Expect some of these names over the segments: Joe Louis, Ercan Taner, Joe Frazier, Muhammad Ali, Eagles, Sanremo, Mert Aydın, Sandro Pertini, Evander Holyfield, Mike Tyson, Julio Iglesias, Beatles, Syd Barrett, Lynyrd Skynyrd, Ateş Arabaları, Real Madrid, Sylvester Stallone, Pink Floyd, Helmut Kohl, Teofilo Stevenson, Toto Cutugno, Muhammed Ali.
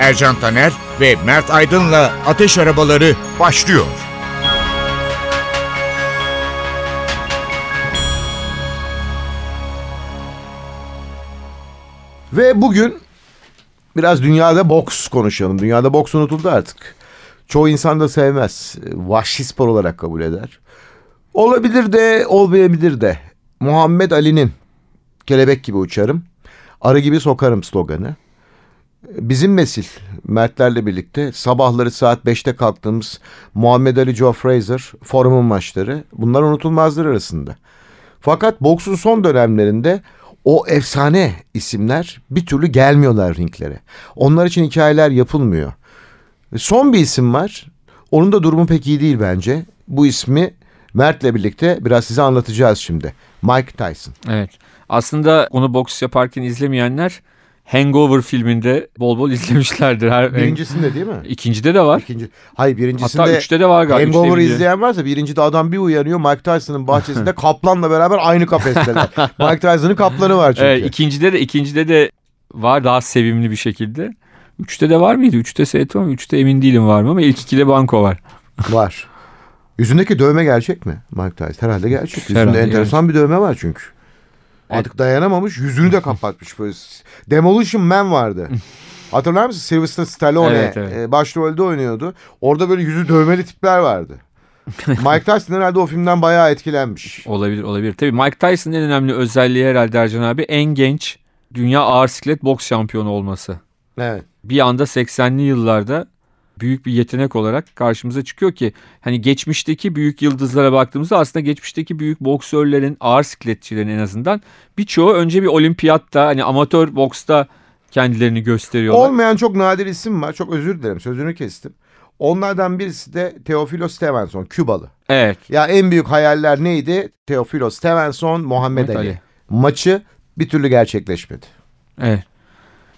Ercan Taner ve Mert Aydın'la Ateş Arabaları başlıyor. Ve bugün biraz dünyada boks konuşalım. Dünyada boks unutuldu artık. Çoğu insan da sevmez. Vahşi spor olarak kabul eder. Olabilir de olmayabilir de. Muhammed Ali'nin kelebek gibi uçarım, arı gibi sokarım sloganı. Bizim nesil Mertlerle birlikte sabahları saat 5'te kalktığımız Muhammed Ali Joe Frazier forumun maçları, bunlar unutulmazlar arasında. Fakat boksun son dönemlerinde o efsane isimler bir türlü gelmiyorlar ringlere. Onlar için hikayeler yapılmıyor. Son bir isim var. Onun da durumu pek iyi değil bence. Bu ismi Mert'le birlikte biraz size anlatacağız şimdi. Mike Tyson. Evet. Aslında onu boks yaparken izlemeyenler Hangover filminde bol bol izlemişlerdir. Birincisinde değil mi? İkincide de var. Hayır, birincisinde. Hatta üçte de var galiba. Hangover'ı izleyen varsa birincide adam bir uyanıyor. Mike Tyson'ın bahçesinde kaplanla beraber aynı kafesteler. Mike Tyson'ın kaplanı var çünkü. Evet, ikincide de var daha sevimli bir şekilde. Üçte de var mıydı? Üçte seyretmem. Üçte emin değilim var mı ama ilk ikide banko var. Var. Yüzündeki dövme gerçek mi Mike Tyson? Herhalde gerçek. Yüzünde enteresan bir dövme var çünkü. Artık dayanamamış. Yüzünü de kapatmış böyle. Demolition Man vardı. Hatırlar mısın? Sylvester Stallone evet. Başrolde oynuyordu. Orada böyle yüzü dövmeli tipler vardı. Mike Tyson herhalde o filmden bayağı etkilenmiş. Olabilir. Tabii Mike Tyson'ın en önemli özelliği herhalde Ercan abi en genç dünya ağır siklet boks şampiyonu olması. Evet. Bir anda 80'li yıllarda büyük bir yetenek olarak karşımıza çıkıyor ki hani geçmişteki büyük yıldızlara baktığımızda aslında geçmişteki büyük boksörlerin, ağır sikletçilerin en azından birçoğu önce bir olimpiyatta hani amatör boksta kendilerini gösteriyorlar. Olmayan çok nadir isim var. Çok özür dilerim, sözünü kestim. Onlardan birisi de Teofilo Stevenson, Kübalı. Evet. Ya en büyük hayaller neydi? Teofilo Stevenson, Muhammed Ali. Maçı bir türlü gerçekleşmedi. Evet.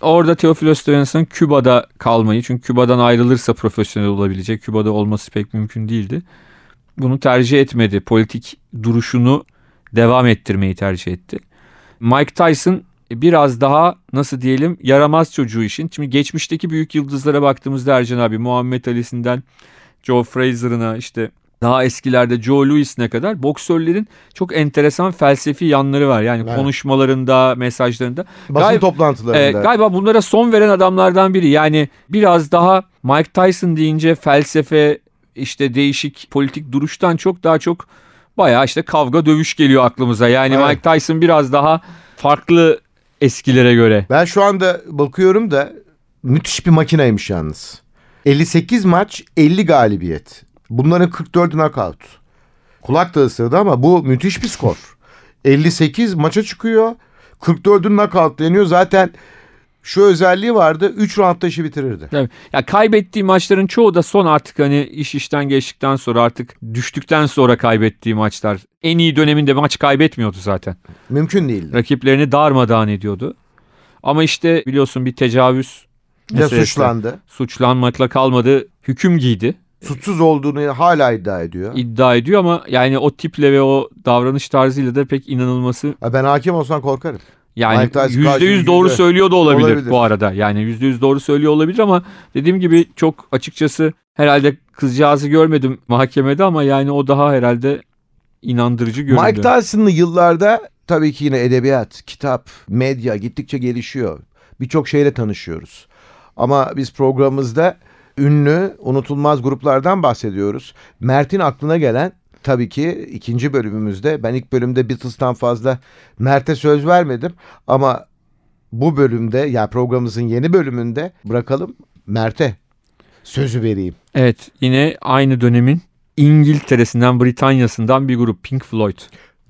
Orada Teofilo Stevenson Küba'da kalmayı, çünkü Küba'dan ayrılırsa profesyonel olabilecek, Küba'da olması pek mümkün değildi. Bunu tercih etmedi. Politik duruşunu devam ettirmeyi tercih etti. Mike Tyson biraz daha nasıl diyelim yaramaz çocuğu işin. Şimdi geçmişteki büyük yıldızlara baktığımızda Ercan abi Muhammed Ali'sinden Joe Frazier'ına işte daha eskilerde Joe Louis'ine kadar boksörlerin çok enteresan felsefi yanları var. Yani konuşmalarında, mesajlarında. Basın toplantılarında. Galiba bunlara son veren adamlardan biri. Yani biraz daha Mike Tyson deyince felsefe, işte değişik politik duruştan çok daha çok bayağı işte kavga dövüş geliyor aklımıza. Yani evet. Mike Tyson biraz daha farklı eskilere göre. Ben şu anda bakıyorum da müthiş bir makinaymış yalnız. 58 maç 50 galibiyet. Bunların 44'ü knockout. Kulak da ısırdı ama bu müthiş bir skor. 58 maça çıkıyor. 44'ünü knockout deniyor. Zaten şu özelliği vardı. 3 roundda işi bitirirdi. Tabii. Ya kaybettiği maçların çoğu da son artık hani iş işten geçtikten sonra artık düştükten sonra kaybettiği maçlar. En iyi döneminde maç kaybetmiyordu zaten. Mümkün değildi. Rakiplerini darmadağın ediyordu. Ama işte biliyorsun bir tecavüz meselesi. Suçlandı. Suçlanmakla kalmadı. Hüküm giydi. Suçsuz olduğunu hala iddia ediyor. İddia ediyor ama yani o tiple ve o davranış tarzıyla da pek inanılması. Ben hakim olsam korkarım. Yani %100 doğru söylüyor da olabilir bu arada. Yani %100 doğru söylüyor olabilir ama dediğim gibi çok açıkçası herhalde kızcağızı görmedim mahkemede ama yani o daha herhalde inandırıcı göründü. Mike Tyson'lı yıllarda tabii ki yine edebiyat, kitap, medya gittikçe gelişiyor. Birçok şeyle tanışıyoruz. Ama biz programımızda ünlü, unutulmaz gruplardan bahsediyoruz. Mert'in aklına gelen tabii ki ikinci bölümümüzde. Ben ilk bölümde Beatles'tan fazla Mert'e söz vermedim. Ama bu bölümde yani programımızın yeni bölümünde bırakalım Mert'e sözü vereyim. Evet yine aynı dönemin İngiltere'sinden Britanya'sından bir grup Pink Floyd.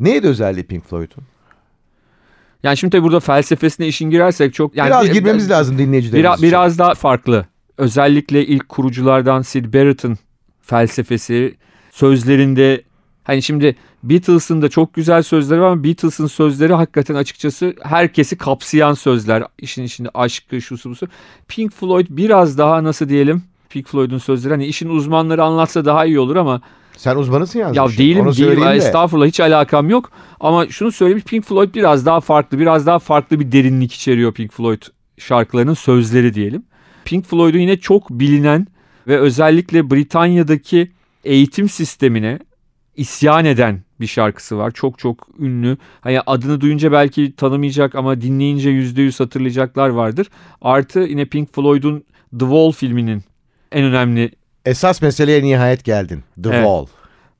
Neydi özelliği Pink Floyd'un? Yani şimdi tabii burada felsefesine işin girersek çok... Yani biraz girmemiz lazım dinleyicilerimiz için. Biraz daha farklı. Özellikle ilk kuruculardan Syd Barrett'ın felsefesi, sözlerinde... Hani şimdi Beatles'ın da çok güzel sözleri var ama Beatles'ın sözleri hakikaten açıkçası herkesi kapsayan sözler. İşin içinde aşkı, şusu busu. Pink Floyd biraz daha nasıl diyelim... Pink Floyd'un sözleri hani işin uzmanları anlatsa daha iyi olur ama... Sen uzmanısın yani. Ya değilim. Estağfurullah, hiç alakam yok. Ama şunu söyleyeyim, Pink Floyd biraz daha farklı. Biraz daha farklı bir derinlik içeriyor Pink Floyd şarkılarının sözleri diyelim. Pink Floyd'un yine çok bilinen ve özellikle Britanya'daki eğitim sistemine isyan eden bir şarkısı var. Çok çok ünlü. Hani adını duyunca belki tanımayacak ama dinleyince %100 hatırlayacaklar vardır. Artı yine Pink Floyd'un The Wall filminin en önemli... Esas meseleye nihayet geldin. The Wall.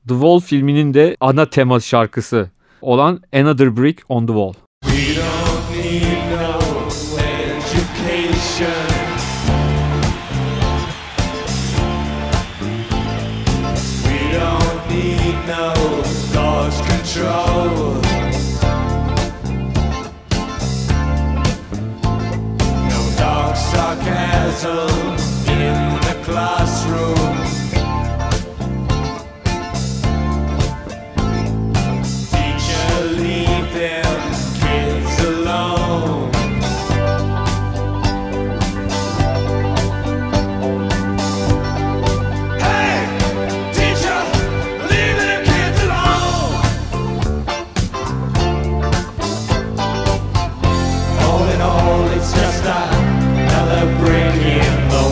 The Wall filminin de ana tema şarkısı olan Another Brick on the Wall. We don't need no education. We don't need no God's control. No dark sarcasm in the classroom. Just another brick in the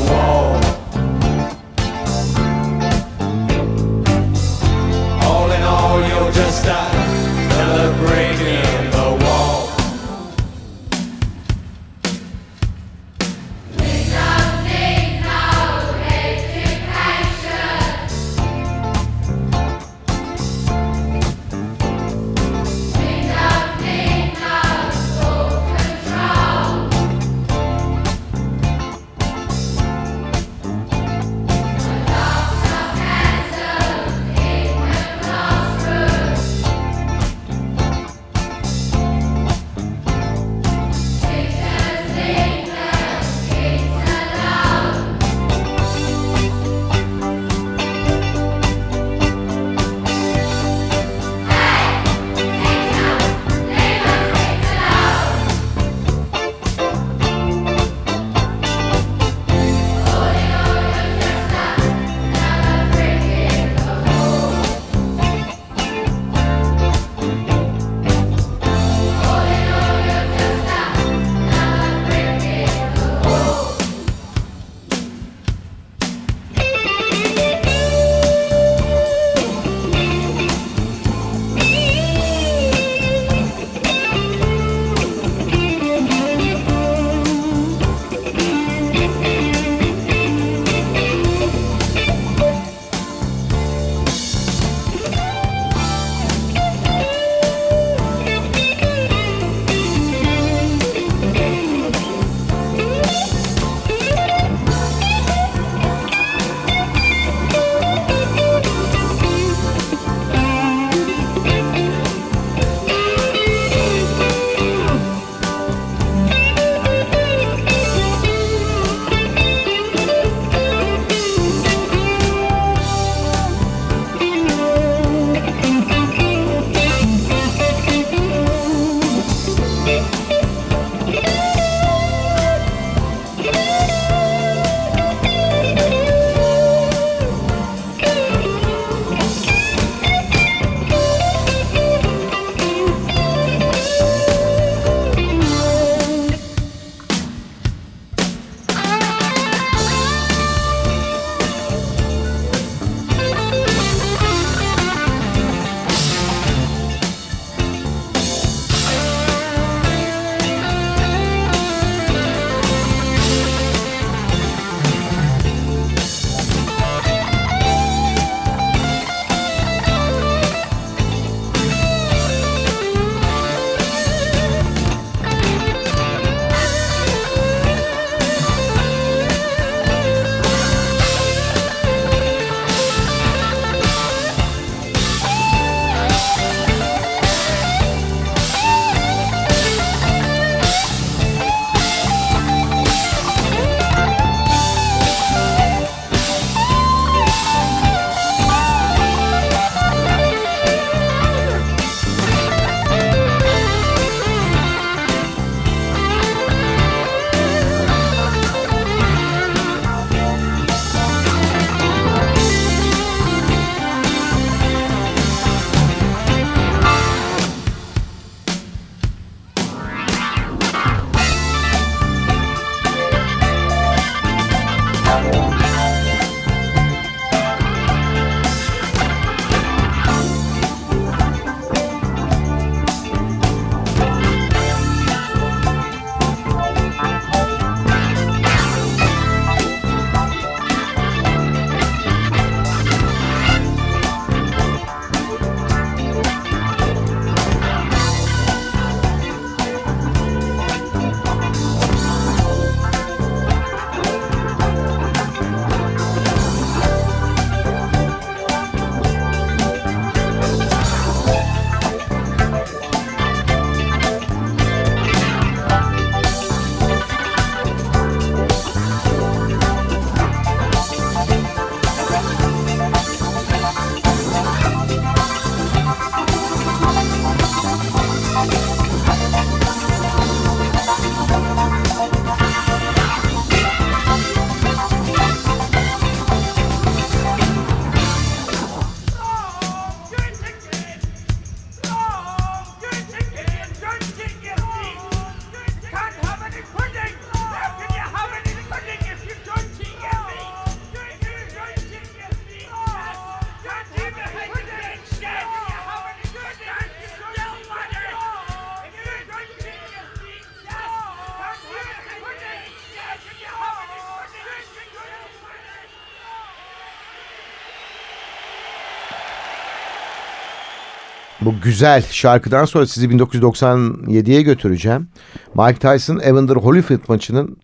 Bu güzel şarkıdan sonra sizi 1997'ye götüreceğim. Mike Tyson Evander Holyfield maçının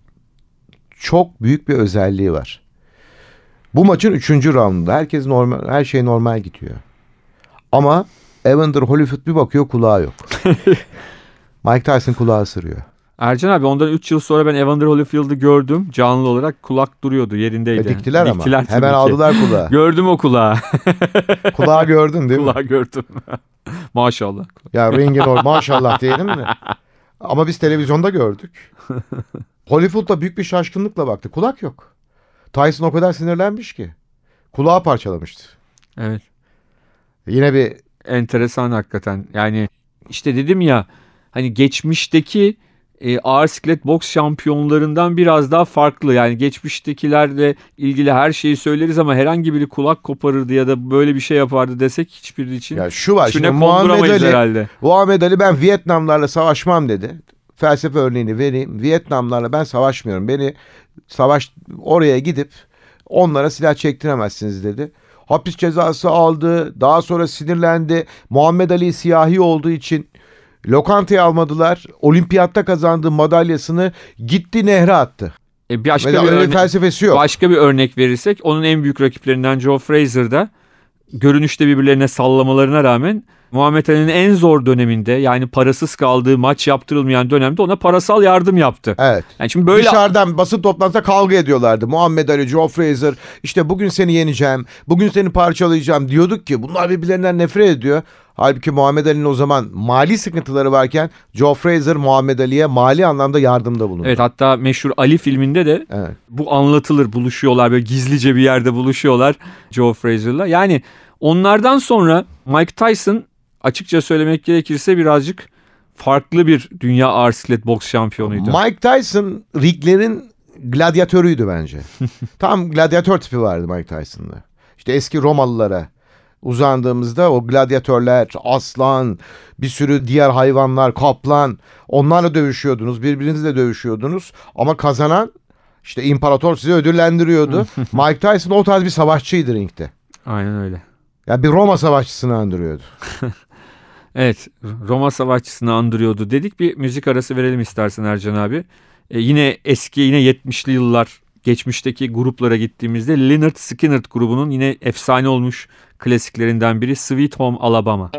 çok büyük bir özelliği var. Bu maçın 3. roundunda herkes normal, her şey normal gidiyor. Ama Evander Holyfield bir bakıyor kulağı yok. Mike Tyson kulağı ısırıyor. Ercan abi ondan 3 yıl sonra ben Evander Holyfield'ı gördüm canlı olarak, kulak duruyordu yerindeydi. Diktiler ama hemen aldılar kulağı. Gördüm o kulağı. Kulağı gördün değil mi? Kulağı gördüm. Maşallah. Ya ringin maşallah diyelim mi? Ama biz televizyonda gördük. Holyfield'da büyük bir şaşkınlıkla baktı. Kulak yok. Tyson o kadar sinirlenmiş ki. Kulağı parçalamıştı. Evet. Yine bir... Enteresan hakikaten. Yani işte dedim ya hani geçmişteki ağır siklet boks şampiyonlarından biraz daha farklı. Yani geçmiştekilerle ilgili her şeyi söyleriz ama herhangi biri kulak koparırdı ya da böyle bir şey yapardı desek hiçbiri için. Ya şu var şimdi Muhammed Ali ben Vietnamlarla savaşmam dedi. Felsefe örneğini vereyim. Vietnamlarla ben savaşmıyorum. Beni oraya gidip onlara silah çektiremezsiniz dedi. Hapis cezası aldı. Daha sonra sinirlendi. Muhammed Ali siyahi olduğu için lokantaya almadılar. Olimpiyatta kazandığı madalyasını gitti nehre attı. Felsefesi yok. Başka bir örnek verirsek onun en büyük rakiplerinden Joe Frazier'da görünüşte birbirlerine sallamalarına rağmen Muhammed Ali'nin en zor döneminde yani parasız kaldığı maç yaptırılmayan dönemde ona parasal yardım yaptı. Evet. Yani şimdi böyle... Dışarıdan basın toplantısında kavga ediyorlardı. Muhammed Ali, Joe Frazier işte bugün seni yeneceğim, bugün seni parçalayacağım diyorduk ki bunlar birbirlerinden nefret ediyor. Halbuki Muhammed Ali'nin o zaman mali sıkıntıları varken Joe Frazier Muhammed Ali'ye mali anlamda yardımda bulundu. Evet, hatta meşhur Ali filminde de evet. Bu anlatılır, buluşuyorlar böyle gizlice bir yerde buluşuyorlar Joe Frazier'la. Yani onlardan sonra Mike Tyson açıkça söylemek gerekirse birazcık farklı bir dünya ağır siklet boks şampiyonuydu. Mike Tyson ringlerin gladyatörüydü bence. Tam gladyatör tipi vardı Mike Tyson'da. İşte eski Romalılara uzandığımızda o gladyatörler, aslan, bir sürü diğer hayvanlar, kaplan, onlarla dövüşüyordunuz, birbirinizle dövüşüyordunuz ama kazanan işte imparator sizi ödüllendiriyordu. Mike Tyson o tarz bir savaşçıydı ringde. Aynen öyle. Ya bir Roma savaşçısını andırıyordu. Evet, Roma savaşçısını andırıyordu dedik. Bir müzik arası verelim istersen Ercan abi. Yine 70'li yıllar geçmişteki gruplara gittiğimizde Lynyrd Skynyrd grubunun yine efsane olmuş klasiklerinden biri Sweet Home Alabama.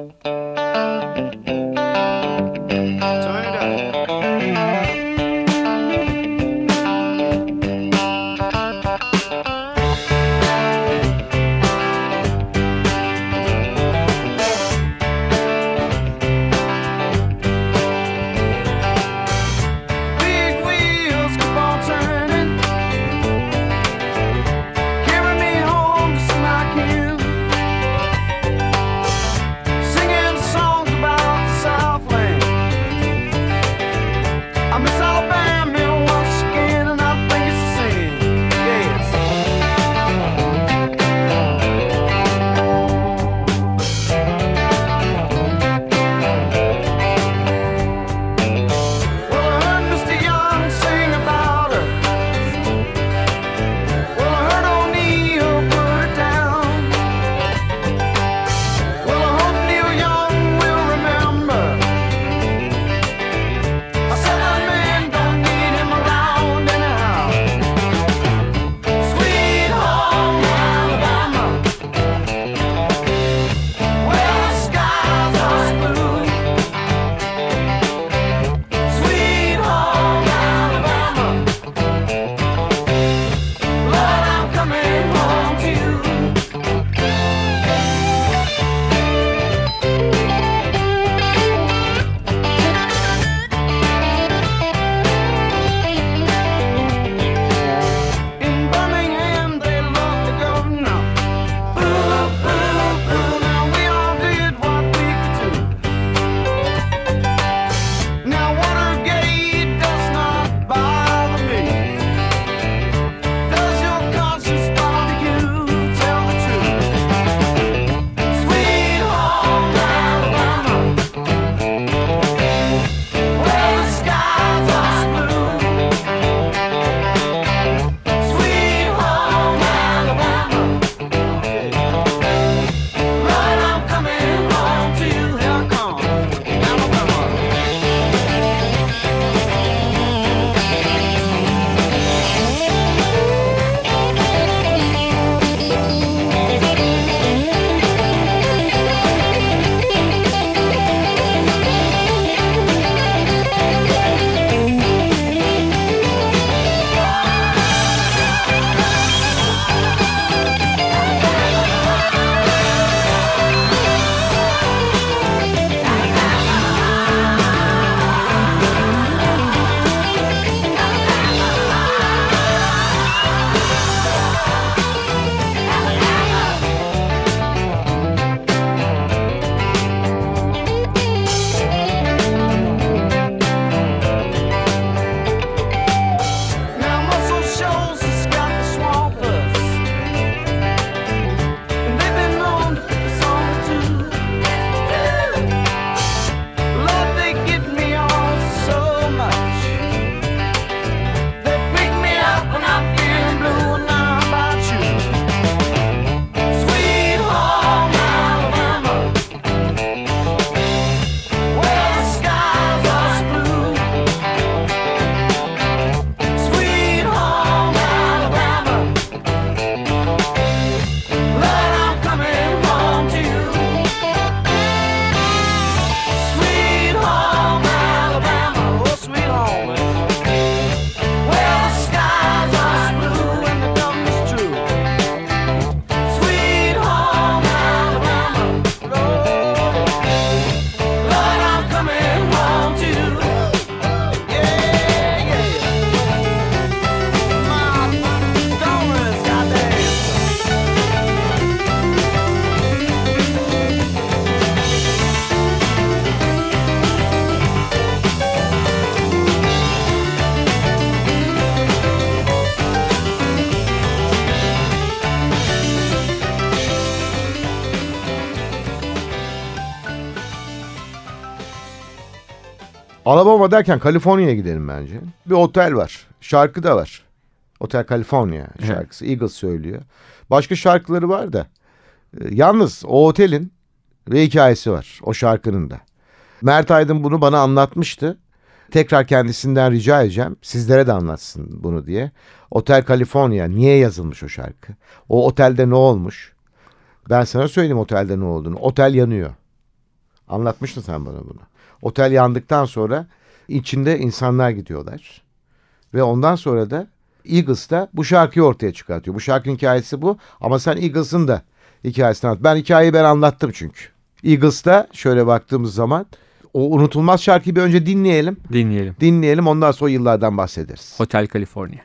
Alabama derken Kaliforniya'ya gidelim bence. Bir otel var. Şarkı da var. Otel California şarkısı. Eagles söylüyor. Başka şarkıları var da. Yalnız o otelin bir hikayesi var. O şarkının da. Mert Aydın bunu bana anlatmıştı. Tekrar kendisinden rica edeceğim. Sizlere de anlatsın bunu diye. Otel California. Niye yazılmış o şarkı? O otelde ne olmuş? Ben sana söyleyeyim otelde ne olduğunu. Otel yanıyor. Anlatmıştın sen bana bunu. Otel yandıktan sonra içinde insanlar gidiyorlar. Ve ondan sonra da Eagles da bu şarkıyı ortaya çıkartıyor. Bu şarkının hikayesi bu. Ama sen Eagles'ın da hikayesini anlat. Ben hikayeyi anlattım çünkü. Eagles'da şöyle baktığımız zaman o unutulmaz şarkıyı bir önce dinleyelim. Dinleyelim. Ondan sonra yıllardan bahsederiz. Hotel California.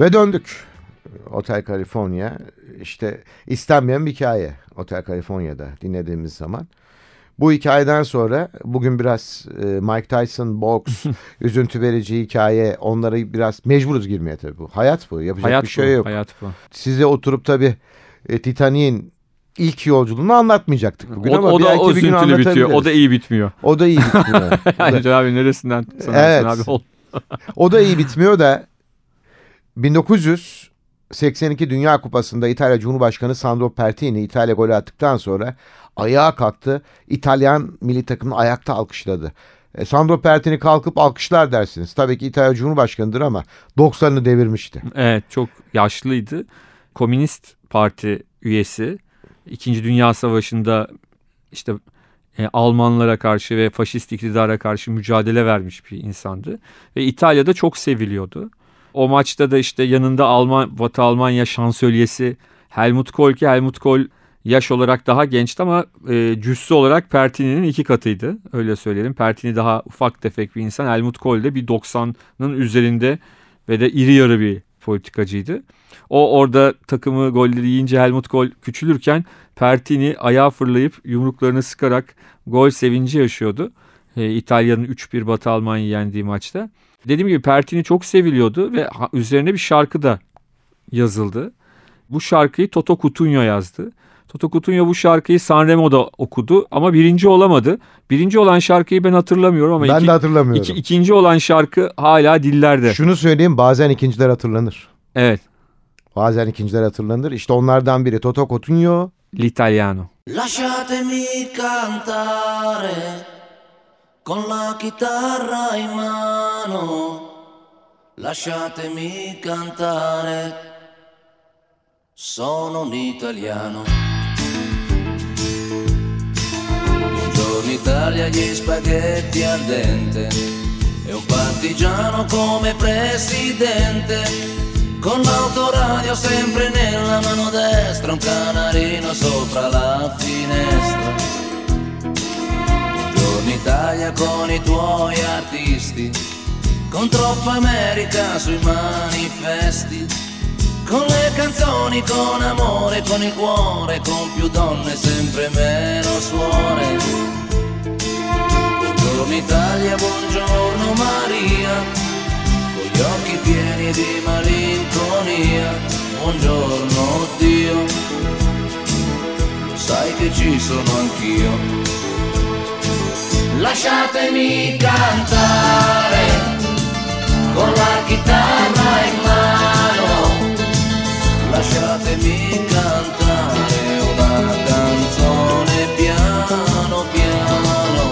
Ve döndük. Otel California, işte istenmeyen bir hikaye Otel California'da dinlediğimiz zaman. Bu hikayeden sonra bugün biraz Mike Tyson, boks, üzüntü verici hikaye, onlara biraz mecburuz girmeye tabii bu. Hayat bu, yapacak hayat bir şey yok. Hayat bu. Size oturup tabii Titanic'in ilk yolculuğunu anlatmayacaktık bugün, ama belki o bir gün anlatabiliriz. Bitiyor. O da iyi bitmiyor. O da iyi bitmiyor. Yani abi neresinden sanırsın abi? Ol. O da iyi bitmiyor da 1982 Dünya Kupası'nda İtalya Cumhurbaşkanı Sandro Pertini İtalya golü attıktan sonra ayağa kalktı. İtalyan milli takımını ayakta alkışladı. Sandro Pertini kalkıp alkışlar dersiniz. Tabii ki İtalya Cumhurbaşkanı'dır ama 90'ını devirmişti. Evet, çok yaşlıydı. Komünist Parti üyesi. İkinci Dünya Savaşı'nda işte Almanlara karşı ve faşist iktidara karşı mücadele vermiş bir insandı. Ve İtalya'da çok seviliyordu. O maçta da işte yanında Batı Almanya şansölyesi Helmut Kohl, ki Helmut Kohl yaş olarak daha gençti ama cüssü olarak Pertini'nin 2 katıydı. Öyle söyleyelim. Pertini daha ufak tefek bir insan. Helmut Kohl de bir 90'ın üzerinde ve de iri yarı bir politikacıydı. O orada takımı golleri yiyince Helmut Kohl küçülürken Pertini ayağa fırlayıp yumruklarını sıkarak gol sevinci yaşıyordu. İtalya'nın 3-1 Batı Almanya'yı yendiği maçta. Dediğim gibi Pertini çok seviliyordu ve üzerine bir şarkı da yazıldı. Bu şarkıyı Toto Cutugno yazdı. Toto Cutugno bu şarkıyı Sanremo'da okudu ama birinci olamadı. Birinci olan şarkıyı ben hatırlamıyorum ama ben de hatırlamıyorum. İkinci olan şarkı hala dillerde. Şunu söyleyeyim, bazen ikinciler hatırlanır. Evet. Bazen ikinciler hatırlanır. İşte onlardan biri Toto Cutugno. L'italiano. Lasciatemi cantare con la chitarra in mano, lasciatemi cantare, sono un italiano. Buongiorno Italia, gli spaghetti al dente, e un partigiano come presidente, con l'autoradio sempre nella mano destra, un canarino sopra la finestra. Italia con i tuoi artisti, con troppa America sui manifesti, con le canzoni, con amore, con il cuore, con più donne sempre meno suore. Buongiorno Italia, buongiorno Maria, con gli occhi pieni di malinconia. Buongiorno Dio, lo sai che ci sono anch'io. Lasciatemi cantare con la chitarra in mano, lasciatemi cantare una canzone piano piano,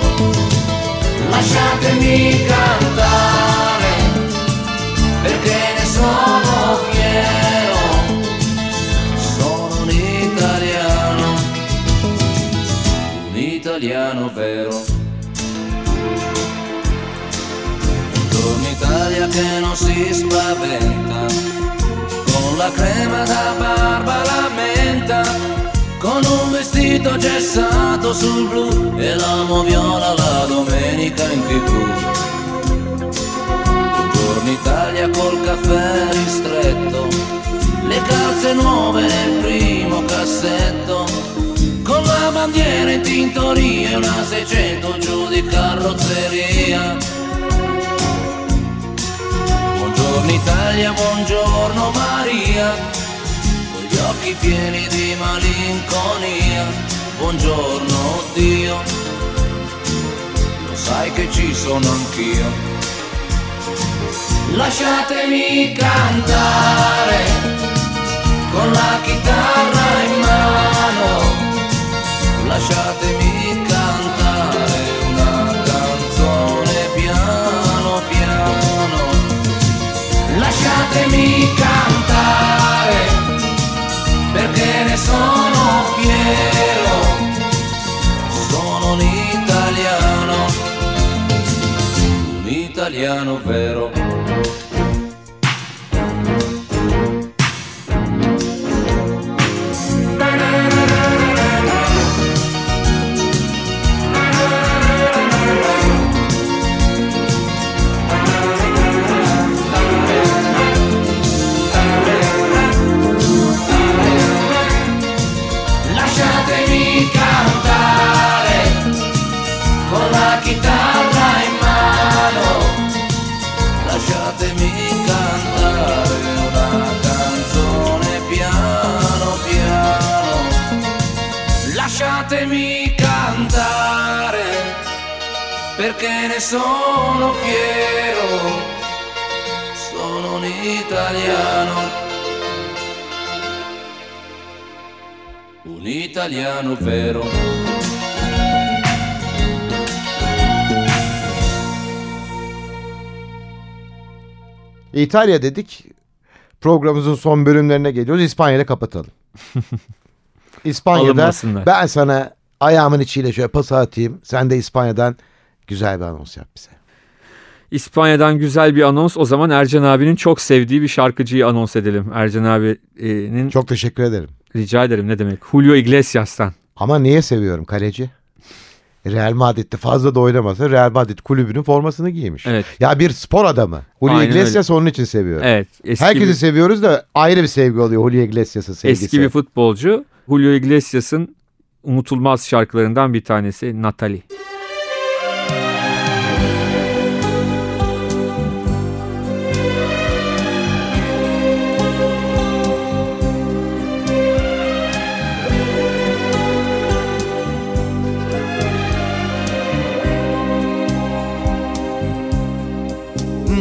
lasciatemi cantare perché ne sono fiero, sono un italiano vero. Italia che non si spaventa, con la crema da barba la menta, con un vestito gessato sul blu e l'amo viola la domenica in tv. Buongiorno Italia col caffè ristretto, le calze nuove nel primo cassetto, con la bandiera in tintoria e una 600 giù di carrozzeria. Buongiorno Italia, buongiorno Maria, con gli occhi pieni di malinconia. Buongiorno Dio, lo sai che ci sono anch'io. Lasciatemi cantare con la chitarra in mano, lasciatemi cantare una canzone piano piano. Lasciatemi cantare, perché ne sono fiero, sono un italiano vero. la chitarra in mano, lasciatemi cantare una canzone piano piano, lasciatemi cantare perché ne sono fiero, sono un italiano. Un italiano vero. İtalya dedik. Programımızın son bölümlerine geliyoruz. İspanya'yla kapatalım. İspanya'da ben sana ayağımın içiyle şöyle pas atayım. Sen de İspanya'dan güzel bir anons yap bize. İspanya'dan güzel bir anons. O zaman Ercan abinin çok sevdiği bir şarkıcıyı anons edelim. Ercan abinin... Çok teşekkür ederim. Rica ederim, ne demek. Julio Iglesias'tan. Ama niye seviyorum, kaleci? Real Madrid'de fazla da oynamasa Real Madrid kulübünün formasını giymiş. Evet. Ya bir spor adamı. Julio Aynen Iglesias öyle. Onun için seviyorum. Evet. Herkesi seviyoruz da ayrı bir sevgi oluyor Julio Iglesias'ın sevgisi. Eski bir futbolcu. Julio Iglesias'ın unutulmaz şarkılarından bir tanesi Natalie.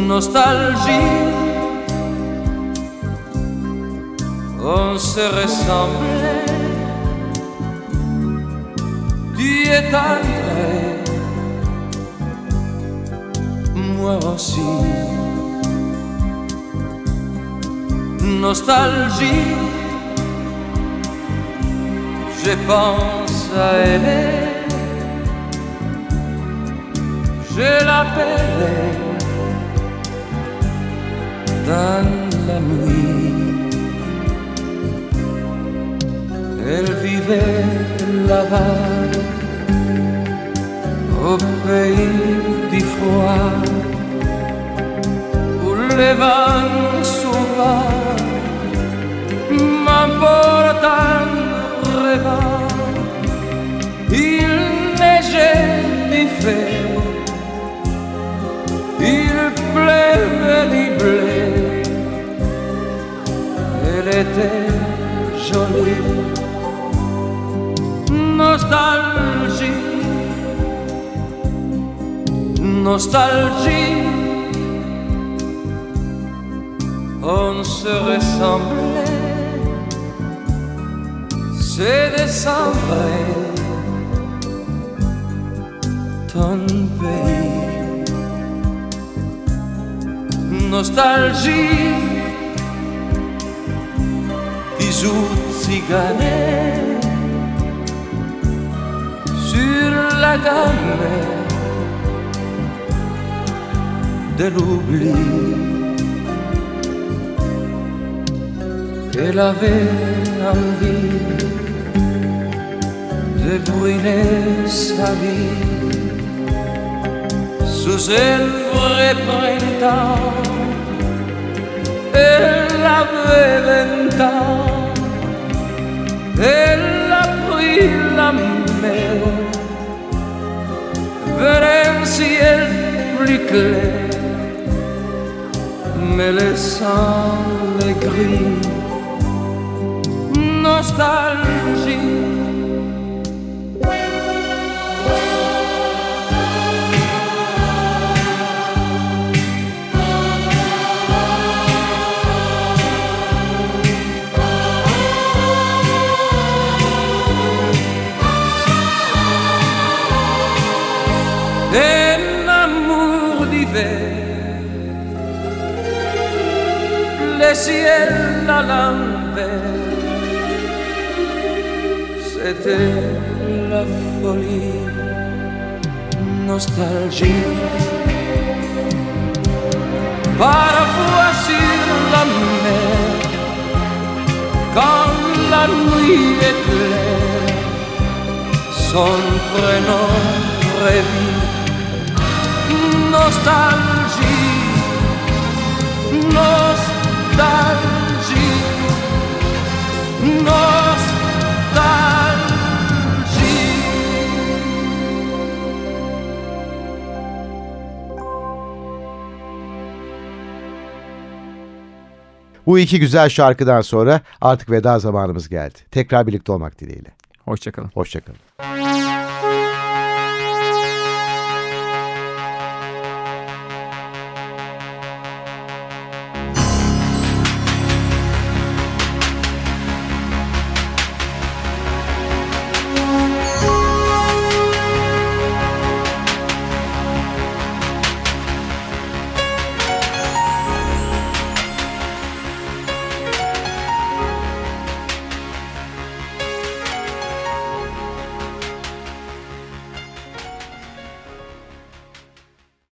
Nostalgie, on se ressemblait, tu es arrivé, moi aussi. Nostalgie, je pense à elle, je l'appelais dans la nuit, elle vivait là-bas, au pays du froid, où les vents sauvages m'emportent en rêvant. Il neigeait d'hiver, il pleuvait du blé. Elle était jolie, nostalgie, nostalgie, on se ressemblait, c'est décembre, ton pays, nostalgie. Bisous ciganais sur la gamme de l'oubli. Elle avait envie de brûler sa vie sous un vrai printemps. Elle avait 20 ans. Elle a pris la mer vers un ciel plus clair, mais laissant les gris. Nostalgie. Un amour d'hiver, le ciel à l'envers, c'était la folie, nostalgie. Parfois sur la mer, quand la nuit est claire, son prénom revit. Nostalgie, nostalgie, nostalgie. Bu iki güzel şarkıdan sonra artık veda zamanımız geldi. Tekrar birlikte olmak dileğiyle. Hoşçakalın. Hoşçakalın.